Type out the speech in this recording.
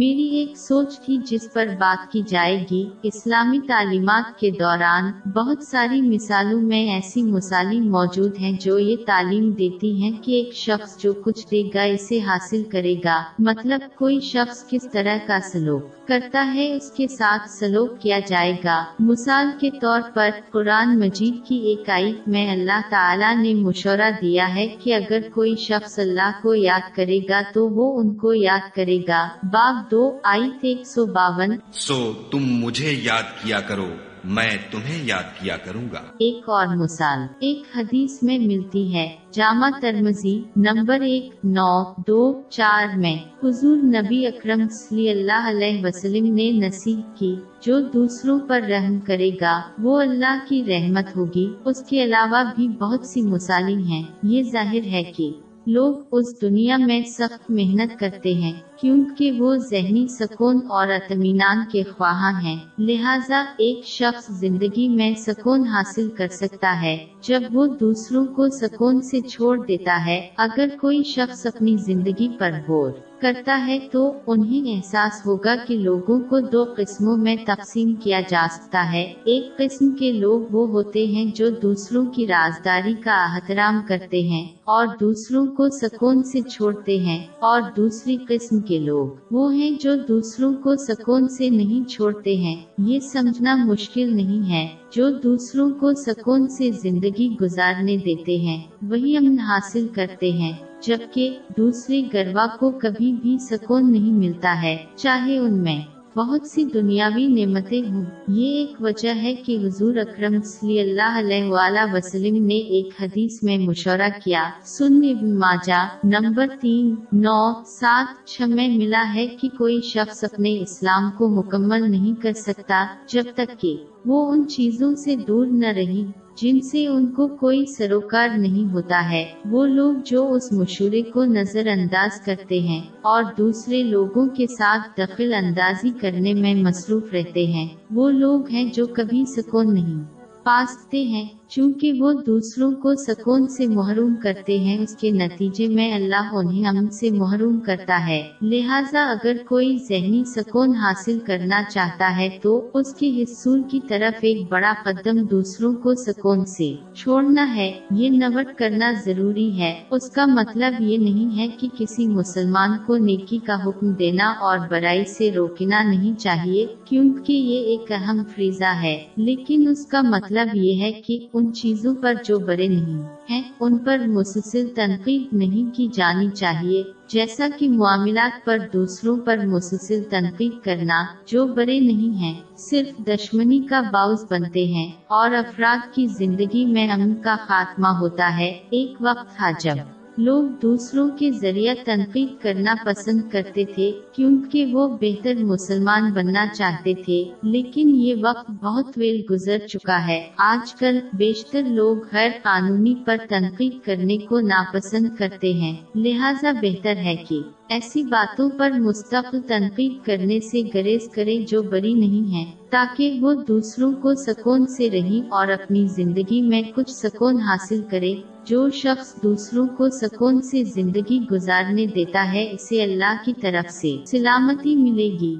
میری ایک سوچ تھی جس پر بات کی جائے گی۔ اسلامی تعلیمات کے دوران بہت ساری مثالوں میں ایسی مثالیں موجود ہیں جو یہ تعلیم دیتی ہیں کہ ایک شخص جو کچھ دے گا اسے حاصل کرے گا، مطلب کوئی شخص کس طرح کا سلوک کرتا ہے اس کے ساتھ سلوک کیا جائے گا۔ مثال کے طور پر قرآن مجید کی ایک آیت میں اللہ تعالیٰ نے مشورہ دیا ہے کہ اگر کوئی شخص اللہ کو یاد کرے گا تو وہ ان کو یاد کرے گا، باب 2 آیت 152۔ سو تم مجھے یاد کیا کرو، میں تمہیں یاد کیا کروں گا۔ ایک اور مثال ایک حدیث میں ملتی ہے، جامع ترمذی نمبر 1924 میں حضور نبی اکرم صلی اللہ علیہ وسلم نے نصیحت کی، جو دوسروں پر رحم کرے گا وہ اللہ کی رحمت ہوگی۔ اس کے علاوہ بھی بہت سی مثالیں ہیں۔ یہ ظاہر ہے کہ لوگ اس دنیا میں سخت محنت کرتے ہیں کیونکہ وہ ذہنی سکون اور اطمینان کے خواہاں ہیں، لہٰذا ایک شخص زندگی میں سکون حاصل کر سکتا ہے جب وہ دوسروں کو سکون سے چھوڑ دیتا ہے۔ اگر کوئی شخص اپنی زندگی پر غور کرتا ہے تو انہیں احساس ہوگا کہ لوگوں کو دو قسموں میں تقسیم کیا جا سکتا ہے۔ ایک قسم کے لوگ وہ ہوتے ہیں جو دوسروں کی رازداری کا احترام کرتے ہیں اور دوسروں کو سکون سے چھوڑتے ہیں، اور دوسری قسم کے لوگ وہ ہیں جو دوسروں کو سکون سے نہیں چھوڑتے ہیں۔ یہ سمجھنا مشکل نہیں ہے جو دوسروں کو سکون سے زندگی گزارنے دیتے ہیں وہی امن حاصل کرتے ہیں، جبکہ دوسرے گروہ کو کبھی بھی سکون نہیں ملتا ہے چاہے ان میں بہت سی دنیاوی نعمتیں ہوں۔ یہ ایک وجہ ہے کہ حضور اکرم صلی اللہ علیہ وسلم نے ایک حدیث میں مشورہ کیا، سنن ابن ماجہ نمبر 3976 میں ملا ہے کہ کوئی شخص اپنے اسلام کو مکمل نہیں کر سکتا جب تک کہ وہ ان چیزوں سے دور نہ رہی جن سے ان کو کوئی سروکار نہیں ہوتا ہے۔ وہ لوگ جو اس مشورے کو نظر انداز کرتے ہیں اور دوسرے لوگوں کے ساتھ دخل اندازی کرنے میں مصروف رہتے ہیں وہ لوگ ہیں جو کبھی سکون نہیں پاستے ہیں، چونکہ وہ دوسروں کو سکون سے محروم کرتے ہیں۔ اس کے نتیجے میں اللہ انہیں امن سے محروم کرتا ہے۔ لہٰذا اگر کوئی ذہنی سکون حاصل کرنا چاہتا ہے تو اس کے حصول کی طرف ایک بڑا قدم دوسروں کو سکون سے چھوڑنا ہے۔ یہ نوٹ کرنا ضروری ہے، اس کا مطلب یہ نہیں ہے کہ کسی مسلمان کو نیکی کا حکم دینا اور برائی سے روکنا نہیں چاہیے کیونکہ یہ ایک اہم فریضہ ہے، لیکن اس کا مطلب یہ ہے کہ ان چیزوں پر جو برے نہیں ہیں ان پر مسلسل تنقید نہیں کی جانی چاہیے، جیسا کہ معاملات پر دوسروں پر مسلسل تنقید کرنا جو برے نہیں ہیں صرف دشمنی کا باعث بنتے ہیں اور افراد کی زندگی میں امن کا خاتمہ ہوتا ہے۔ ایک وقت تھا جب لوگ دوسروں کے ذریعہ تنقید کرنا پسند کرتے تھے کیونکہ وہ بہتر مسلمان بننا چاہتے تھے، لیکن یہ وقت بہت طویل گزر چکا ہے۔ آج کل بیشتر لوگ غیر قانونی پر تنقید کرنے کو ناپسند کرتے ہیں، لہٰذا بہتر ہے کہ ایسی باتوں پر مستقل تنقید کرنے سے گریز کریں جو بری نہیں ہیں، تاکہ وہ دوسروں کو سکون سے رہیں اور اپنی زندگی میں کچھ سکون حاصل کرے۔ جو شخص دوسروں کو سکون سے زندگی گزارنے دیتا ہے اسے اللہ کی طرف سے سلامتی ملے گی۔